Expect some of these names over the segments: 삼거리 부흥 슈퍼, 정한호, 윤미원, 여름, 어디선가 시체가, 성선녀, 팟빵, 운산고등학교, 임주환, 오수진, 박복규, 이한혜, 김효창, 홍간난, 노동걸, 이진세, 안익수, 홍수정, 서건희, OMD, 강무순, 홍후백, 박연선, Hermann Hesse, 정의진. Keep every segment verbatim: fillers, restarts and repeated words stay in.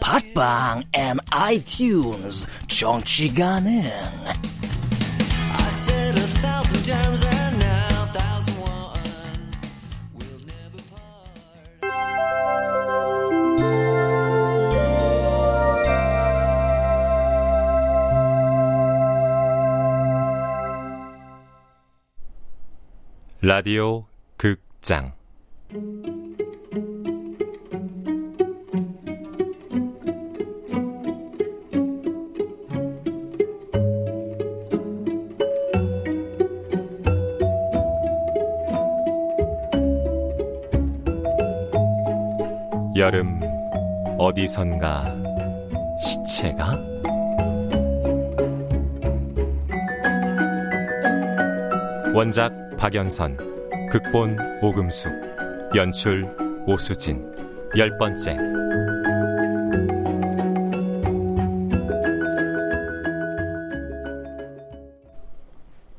팟빵 and 아이튠즈 정치 가능. 라디오 극장. 여름, 어디선가 시체가? 원작 박연선, 극본 오금숙, 연출 오수진. 열 번째.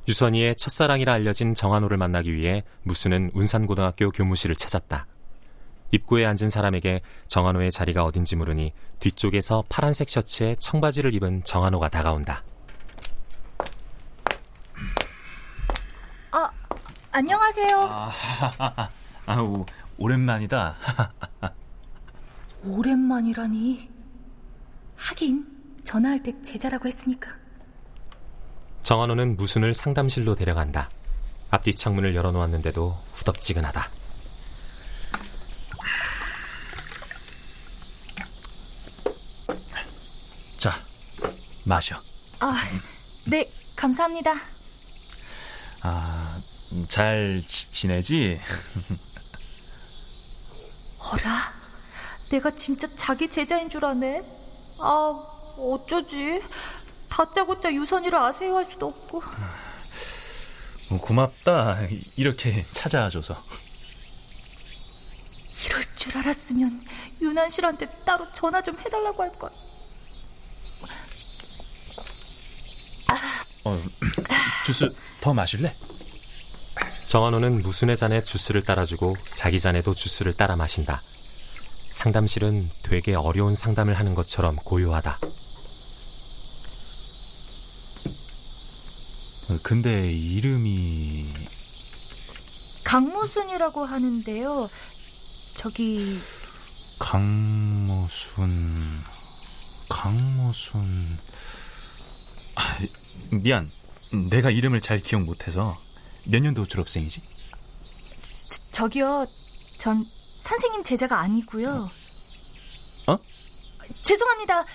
유선이의 첫사랑이라 알려진 정한호를 만나기 위해 무수는 운산고등학교 교무실을 찾았다. 입구에 앉은 사람에게 정한호의 자리가 어딘지 물으니 뒤쪽에서 파란색 셔츠에 청바지를 입은 정한호가 다가온다. 아, 안녕하세요. 아, 아, 아우, 오랜만이다. 오랜만이라니. 하긴 전화할 때 제자라고 했으니까. 정한호는 무순을 상담실로 데려간다. 앞뒤 창문을 열어놓았는데도 후덥지근하다. 자, 마셔. 아, 네, 감사합니다. 아, 잘 지내지? 어라, 내가 진짜 자기 제자인 줄 아네. 아, 어쩌지. 다짜고짜 유선이를 아세요 할 수도 없고. 고맙다, 이렇게 찾아와줘서. 이럴 줄 알았으면 유난실한테 따로 전화 좀 해달라고 할걸. 어, 주스 더 마실래? 정한호는 무순의 잔에 주스를 따라주고 자기 잔에도 주스를 따라 마신다. 상담실은 되게 어려운 상담을 하는 것처럼 고요하다. 근데 이름이... 강무순이라고 하는데요. 저기... 강무순... 강무순... 아, 미안, 내가 이름을 잘 기억 못해서. 몇 년도 졸업생이지? 저, 저기요, 전 선생님 제자가 아니고요. 어? 죄송합니다.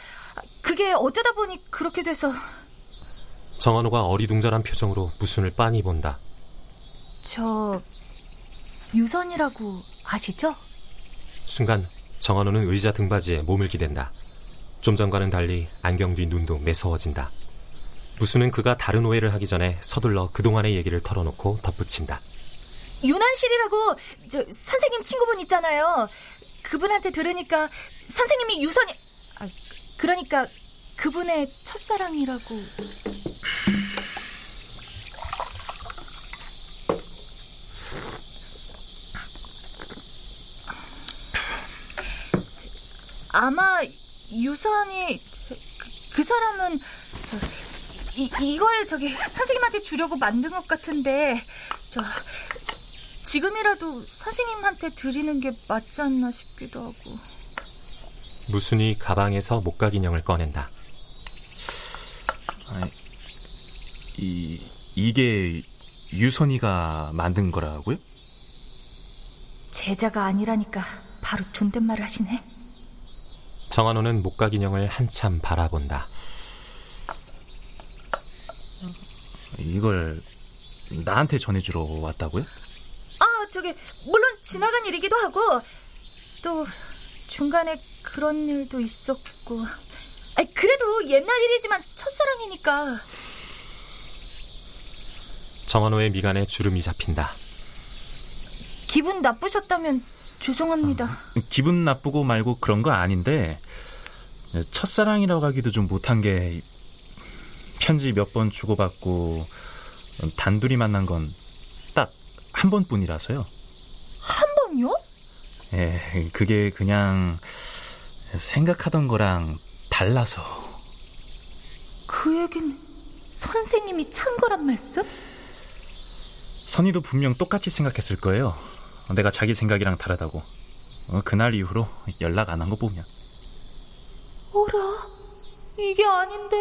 그게 어쩌다 보니 그렇게 돼서. 정한호가 어리둥절한 표정으로 무순을 빤히 본다. 저 유선이라고 아시죠? 순간 정한호는 의자 등받이에 몸을 기댄다. 좀 전과는 달리 안경 뒤 눈도 매서워진다. 무수는 그가 다른 오해를 하기 전에 서둘러 그동안의 얘기를 털어놓고 덧붙인다. 유난실이라고 저 선생님 친구분 있잖아요. 그분한테 들으니까 선생님이 유선이... 아, 그러니까 그분의 첫사랑이라고... 아마 유선이... 그, 그 사람은... 저... 이, 이걸 저기 선생님한테 주려고 만든 것 같은데, 저 지금이라도 선생님한테 드리는 게 맞지 않나 싶기도 하고. 무순이 가방에서 목각 인형을 꺼낸다. 아니, 이, 이게 유선이가 만든 거라고요? 제자가 아니라니까 바로 존댓말을 하시네. 정한호는 목각 인형을 한참 바라본다. 이걸 나한테 전해주러 왔다고요? 아, 저게 물론 지나간 일이기도 하고 또 중간에 그런 일도 있었고. 아니, 그래도 옛날 일이지만 첫사랑이니까. 정한호의 미간에 주름이 잡힌다. 기분 나쁘셨다면 죄송합니다. 어, 기분 나쁘고 말고 그런 거 아닌데 첫사랑이라고 하기도 좀 못한 게 편지 몇 번 주고받고 단둘이 만난 건 딱 한 번뿐이라서요. 한 번요? 예, 그게 그냥 생각하던 거랑 달라서. 그 얘기는 선생님이 찬 거란 말씀? 선이도 분명 똑같이 생각했을 거예요. 내가 자기 생각이랑 다르다고. 그날 이후로 연락 안 한 거 보면. 어라, 이게 아닌데.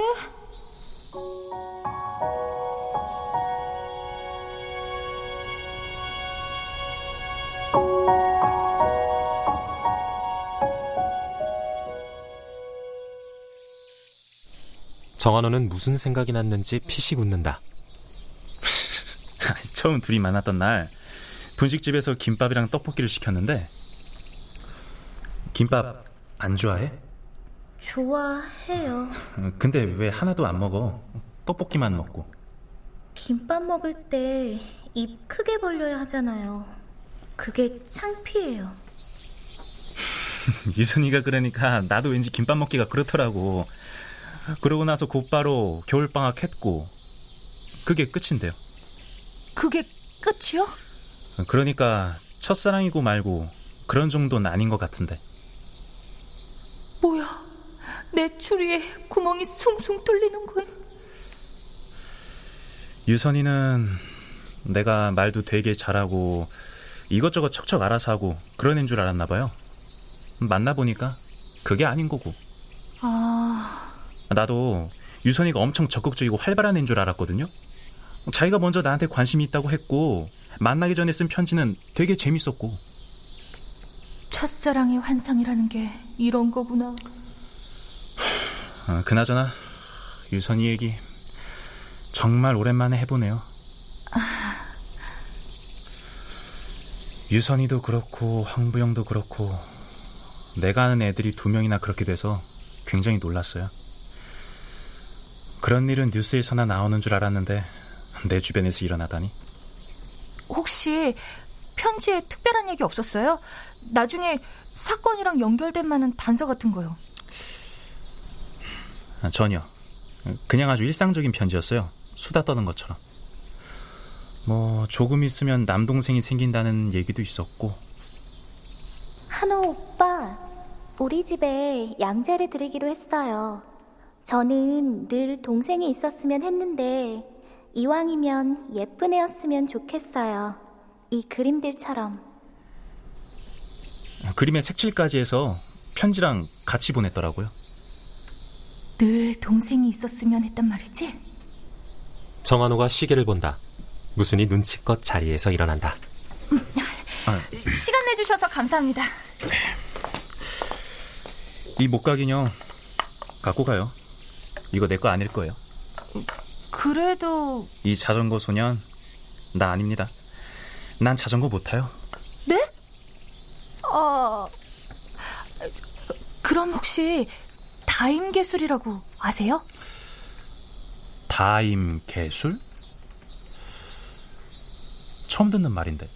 정한호는 무슨 생각이 났는지 피식 웃는다. 처음 둘이 만났던 날 분식집에서 김밥이랑 떡볶이를 시켰는데. 김밥 안 좋아해? 좋아해요. 근데 왜 하나도 안 먹어? 떡볶이만 먹고. 김밥 먹을 때 입 크게 벌려야 하잖아요. 그게 창피해요. 유선이가 그러니까 나도 왠지 김밥 먹기가 그렇더라고. 그러고 나서 곧바로 겨울방학 했고. 그게 끝인데요. 그게 끝이요? 그러니까 첫사랑이고 말고 그런 정도는 아닌 것 같은데. 뭐야, 내 추리에 구멍이 숭숭 뚫리는군. 유선이는 내가 말도 되게 잘하고 이것저것 척척 알아서 하고 그런 애인 줄 알았나 봐요. 만나보니까 그게 아닌 거고. 아... 나도 유선이가 엄청 적극적이고 활발한 애인 줄 알았거든요. 자기가 먼저 나한테 관심이 있다고 했고 만나기 전에 쓴 편지는 되게 재밌었고. 첫사랑의 환상이라는 게 이런 거구나. 아, 그나저나 유선이 얘기 정말 오랜만에 해보네요. 아... 유선이도 그렇고 황부영도 그렇고 내가 아는 애들이 두 명이나 그렇게 돼서 굉장히 놀랐어요. 그런 일은 뉴스에서나 나오는 줄 알았는데 내 주변에서 일어나다니. 혹시 편지에 특별한 얘기 없었어요? 나중에 사건이랑 연결된 만한 단서 같은 거요. 전혀. 그냥 아주 일상적인 편지였어요. 수다 떠는 것처럼. 뭐 조금 있으면 남동생이 생긴다는 얘기도 있었고. 한호 오빠, 우리 집에 양재를 드리기로 했어요. 저는 늘 동생이 있었으면 했는데 이왕이면 예쁜 애였으면 좋겠어요. 이 그림들처럼. 그림의 색칠까지 해서 편지랑 같이 보냈더라고요. 늘 동생이 있었으면 했단 말이지? 정한호가 시계를 본다. 무순이 눈치껏 자리에서 일어난다. 시간 내주셔서 감사합니다. 이 목각 인형 갖고 가요. 이거 내 거 아닐 거예요. 그래도... 이 자전거 소년 나 아닙니다. 난 자전거 못 타요. 네? 어... 그럼 혹시 다임개술이라고 아세요? 다임개술? 처음 듣는 말인데.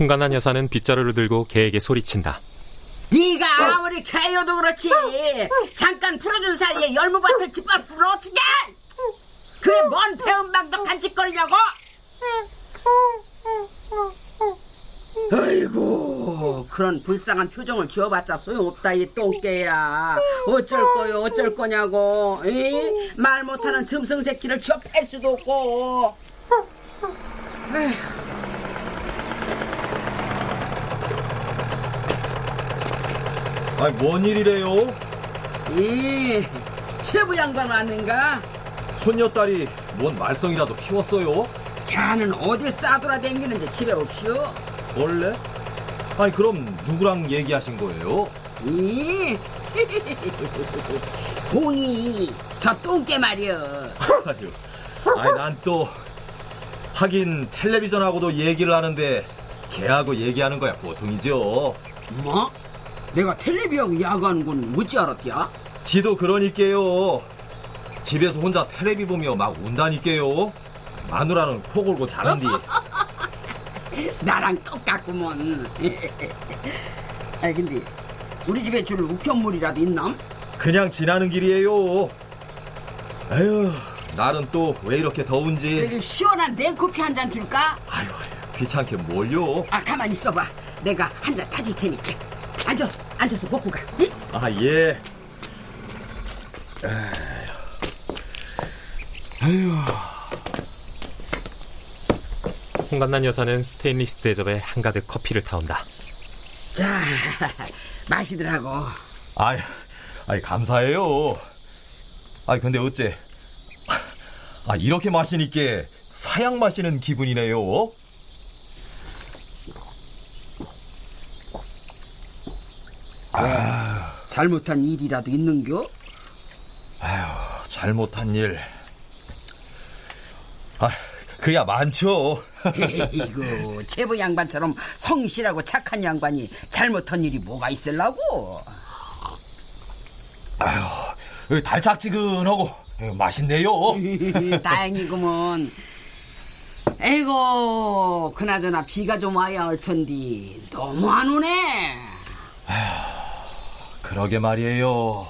홍간한 여사는 빗자루를 들고 개에게 소리친다. 네가 아무리 개여도 그렇지 잠깐 풀어준 사이에 열무밭을 짓밟으면 어떡해. 그게 뭔 배은망덕한 짓거리냐고. 아이고, 그런 불쌍한 표정을 지어봤자 소용없다 이 똥개야. 어쩔 거요, 어쩔 거냐고. 에이? 말 못하는 짐승 새끼를 지어 팰 수도 없고. 에휴. 아니, 뭔 일이래요? 이 최부 양반 왔는가? 손녀딸이 뭔 말썽이라도 피웠어요? 걔는 어딜 싸돌아 댕기는데 집에 없슈? 원래? 아니, 그럼 누구랑 얘기하신 거예요? 이 공이 저 똥개 말이여. 아니, 난 또 하긴 텔레비전하고도 얘기를 하는데 걔하고 얘기하는 거야 보통이죠. 뭐? 내가 텔레비하고 이야기하는 건 어찌 알았디야? 지도 그러니까요. 집에서 혼자 텔레비 보며 막 운다니까요. 마누라는 코 골고 자는디. 나랑 똑같구먼. 아니, 근데 우리 집에 줄 우편물이라도 있나? 그냥 지나는 길이에요. 아유, 날은 또 왜 이렇게 더운지. 시원한 냉커피 한 잔 줄까? 아유, 귀찮게 뭘요? 아, 가만히 있어봐. 내가 한 잔 타줄 테니까. 앉아, 앉아서 먹고 가. 응? 아, 예. 아휴. 홍간난 여사는 스테인리스 대접에 한가득 커피를 타온다. 자, 마시더라고. 아이, 아이, 감사해요. 아이, 근데 어째, 아, 이렇게 마시니까 사양 마시는 기분이네요. 아, 잘못한 일이라도 있는겨? 아휴, 잘못한 일. 아, 그야 많죠. 이거 제부 양반처럼 성실하고 착한 양반이 잘못한 일이 뭐가 있을라고? 아휴, 달짝지근하고 맛있네요. 다행이구먼. 에이고, 그나저나 비가 좀 와야 할 텐데 너무 안 오네. 아휴. 그러게 말이에요.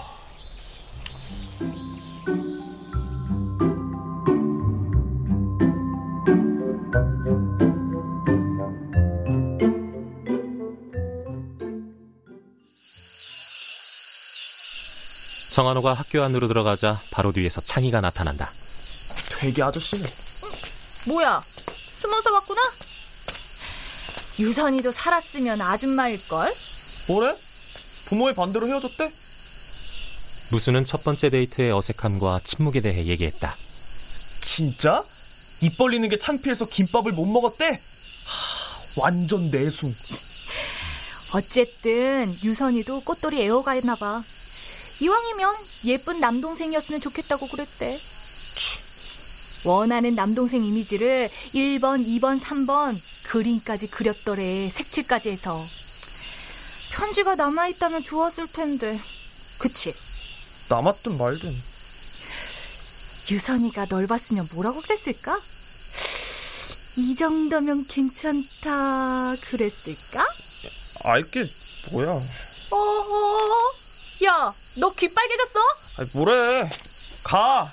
정한호가 학교 안으로 들어가자 바로 뒤에서 창희가 나타난다. 퇴기 아저씨네. 어? 뭐야? 숨어서 왔구나? 유선이도 살았으면 아줌마일걸? 뭐래? 부모의 반대로 헤어졌대? 무수는 첫 번째 데이트의 어색함과 침묵에 대해 얘기했다. 진짜? 입 벌리는 게 창피해서 김밥을 못 먹었대? 하, 완전 내숭. 어쨌든 유선이도 꽃돌이 애호가 했나 봐. 이왕이면 예쁜 남동생이었으면 좋겠다고 그랬대. 원하는 남동생 이미지를 일 번, 이 번, 삼 번 그림까지 그렸더래. 색칠까지 해서. 편지가 남아있다면 좋았을 텐데. 그치? 남았든 말든. 유선이가 널 봤으면 뭐라고 그랬을까? 이 정도면 괜찮다 그랬을까? 알게 뭐야. 어허, 야, 너 귀 빨개졌어? 아니, 뭐래. 가.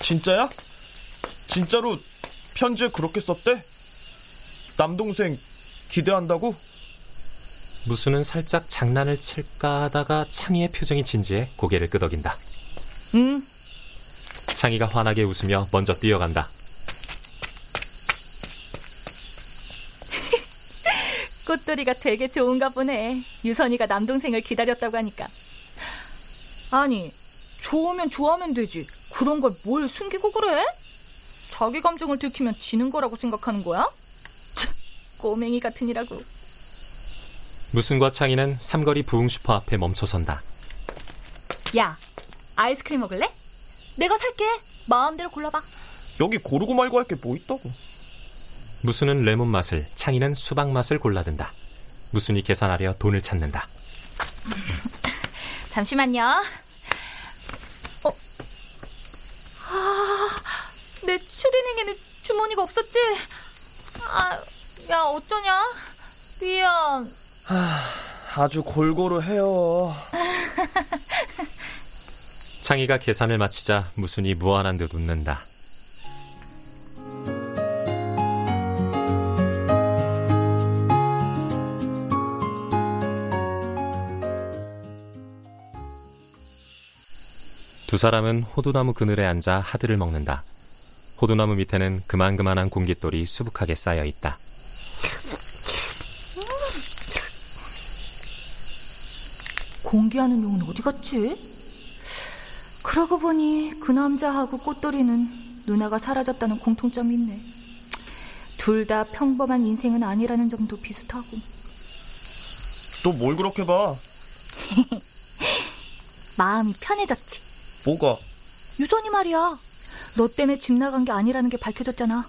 진짜야? 진짜로 편지에 그렇게 썼대? 남동생 기대한다고? 무수는 살짝 장난을 칠까 하다가 창희의 표정이 진지해 고개를 끄덕인다. 응. 창희가 환하게 웃으며 먼저 뛰어간다. 꽃돌이가 되게 좋은가 보네. 유선이가 남동생을 기다렸다고 하니까. 아니, 좋으면 좋아하면 되지. 그런 걸 뭘 숨기고 그래? 자기 감정을 들키면 지는 거라고 생각하는 거야? 꼬맹이 같으니라고. 무순과 창희는 삼거리 부흥 슈퍼 앞에 멈춰선다. 야, 아이스크림 먹을래? 내가 살게. 마음대로 골라봐. 여기 고르고 말고 할 게 뭐 있다고. 무순은 레몬 맛을, 창희는 수박 맛을 골라든다. 무순이 계산하려 돈을 찾는다. 잠시만요. 어? 아, 내 추리닝에는 주머니가 없었지? 아, 야, 어쩌냐? 미안. 하, 아주 골고루 해요. 창희가 계산을 마치자 무순이 무안한 듯 웃는다. 두 사람은 호두나무 그늘에 앉아 하드를 먹는다. 호두나무 밑에는 그만그만한 공깃돌이 수북하게 쌓여있다. 공기하는 용은 어디 갔지? 그러고 보니 그 남자하고 꽃돌이는 누나가 사라졌다는 공통점이 있네. 둘 다 평범한 인생은 아니라는 점도 비슷하고. 너 뭘 그렇게 봐? 마음이 편해졌지. 뭐가? 유선이 말이야. 너 때문에 집 나간 게 아니라는 게 밝혀졌잖아.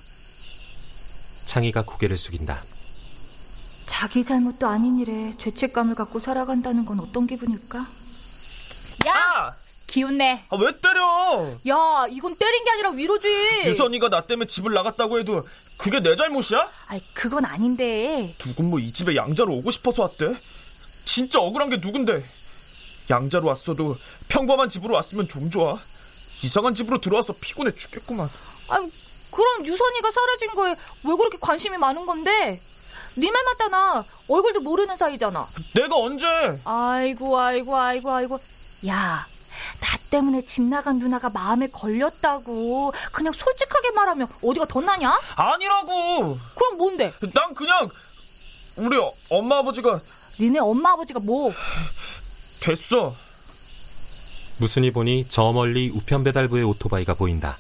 창희가 고개를 숙인다. 자기 잘못도 아닌 일에 죄책감을 갖고 살아간다는 건 어떤 기분일까? 야! 아! 기운내. 아, 왜 때려? 야, 이건 때린 게 아니라 위로지. 유선이가 나 때문에 집을 나갔다고 해도 그게 내 잘못이야? 아이, 그건 아닌데. 누군 뭐 이 집에 양자로 오고 싶어서 왔대? 진짜 억울한 게 누군데? 양자로 왔어도 평범한 집으로 왔으면 좀 좋아. 이상한 집으로 들어와서 피곤해 죽겠구만. 아니, 그럼 유선이가 사라진 거에 왜 그렇게 관심이 많은 건데? 네 말 맞잖아. 얼굴도 모르는 사이잖아. 내가 언제? 아이고 아이고 아이고 아이고. 야, 나 때문에 집 나간 누나가 마음에 걸렸다고 그냥 솔직하게 말하면 어디가 덧나냐? 아니라고. 그럼 뭔데? 난 그냥 우리 엄마 아버지가. 니네 엄마 아버지가 뭐? 됐어. 무순이 보니 저 멀리 우편배달부의 오토바이가 보인다.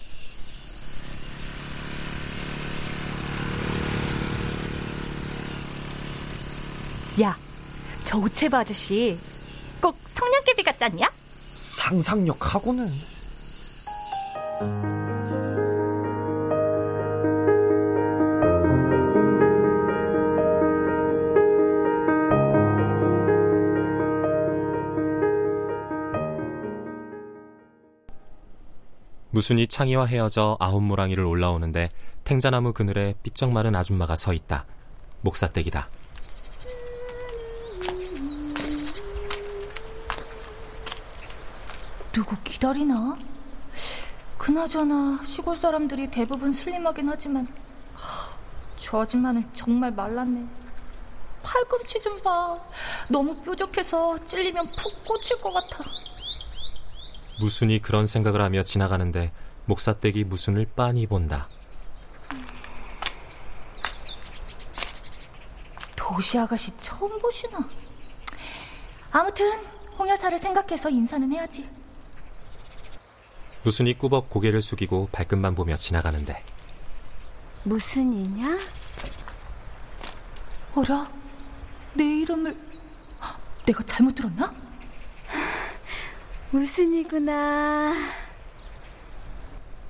야, 저 우체부 아저씨 꼭 성냥개비 같지 않냐? 상상력하고는. 무순이 창이와 헤어져 아홉모랑이를 올라오는데 탱자나무 그늘에 삐쩍 마른 아줌마가 서 있다. 목사댁이다. 누구 기다리나? 그나저나 시골 사람들이 대부분 슬림하긴 하지만 하, 저 아줌마는 정말 말랐네. 팔꿈치 좀 봐. 너무 뾰족해서 찔리면 푹 꽂힐 것 같아. 무순이 그런 생각을 하며 지나가는데 목사댁이 무순을 빤히 본다. 도시 아가씨 처음 보시나? 아무튼 홍 여사를 생각해서 인사는 해야지. 무순이 꾸벅 고개를 숙이고 발끝만 보며 지나가는데. 무순이냐? 어라? 내 이름을 내가 잘못 들었나? 무순이구나.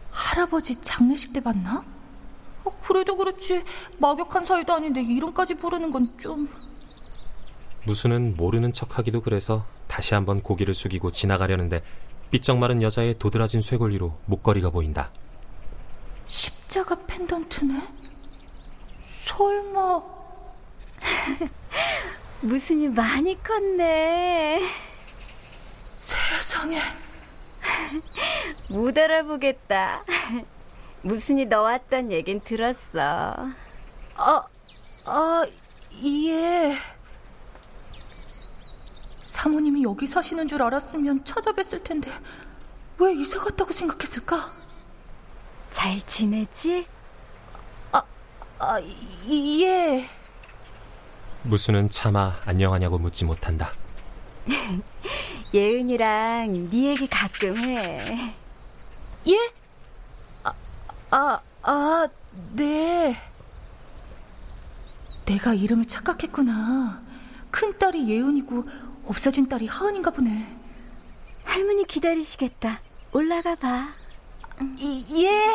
할아버지 장례식 때 봤나? 어, 그래도 그렇지 막역한 사이도 아닌데 이름까지 부르는 건 좀. 무순은 모르는 척하기도 그래서 다시 한번 고개를 숙이고 지나가려는데 삐쩍 마른 여자의 도드라진 쇄골리로 목걸이가 보인다. 십자가 펜던트네? 설마. 무순이 많이 컸네. 세상에. 못 알아보겠다. 무순이 너 왔단 얘긴 들었어. 아, 아, 예. 사모님이 여기 사시는 줄 알았으면 찾아뵀을 텐데 왜 이사 갔다고 생각했을까? 잘 지내지? 아, 아, 예. 무수는 차마 안녕하냐고 묻지 못한다. 예은이랑 네 얘기 가끔 해. 예? 아, 아, 아, 네. 내가 이름을 착각했구나. 큰딸이 예은이고 없어진 딸이 하은인가 보네. 할머니 기다리시겠다. 올라가 봐. 이, 예.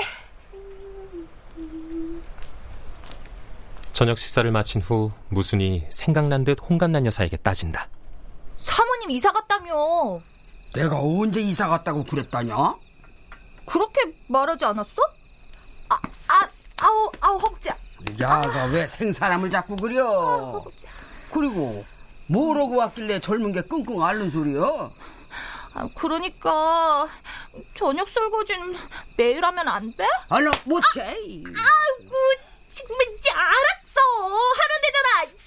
저녁 식사를 마친 후 무순이 생각난 듯 홍간난 여사에게 따진다. 사모님 이사 갔다며. 내가 언제 이사 갔다고 그랬다냐? 그렇게 말하지 않았어? 아, 아, 아우, 아우, 허벅지야. 야, 너 왜 생사람을 자꾸 그려? 아우, 허벅지. 그리고 뭐라고 왔길래 젊은 게 끙끙 앓는 소리여? 아, 그러니까 저녁 설거지는 매일 하면 안 돼? 알라, 못해. 아, 아이고, 지금 이제 알았어. 하면 되잖아.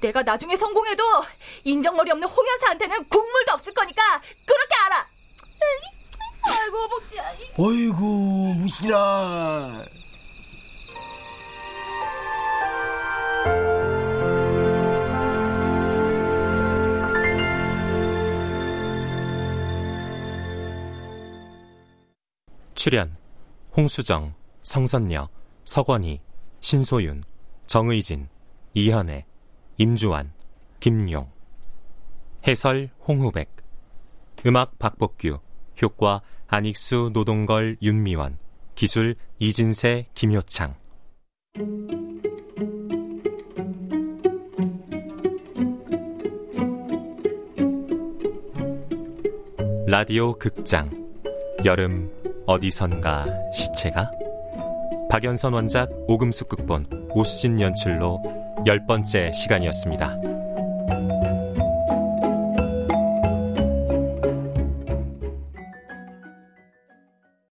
내가 나중에 성공해도 인정머리 없는 홍 여사한테는 국물도 없을 거니까 그렇게 알아. 아이고 어복지. 어이구 무시라. 출연 홍수정, 성선녀, 서건희, 신소윤, 정의진, 이한혜, 임주환, 김용. 해설 홍후백. 음악 박복규, 효과 안익수, 노동걸, 윤미원, 기술 이진세, 김효창. 라디오 극장 여름 어디선가 시체가? 박연선 원작, 오금숙 극본, 오수진 연출로 열 번째 시간이었습니다.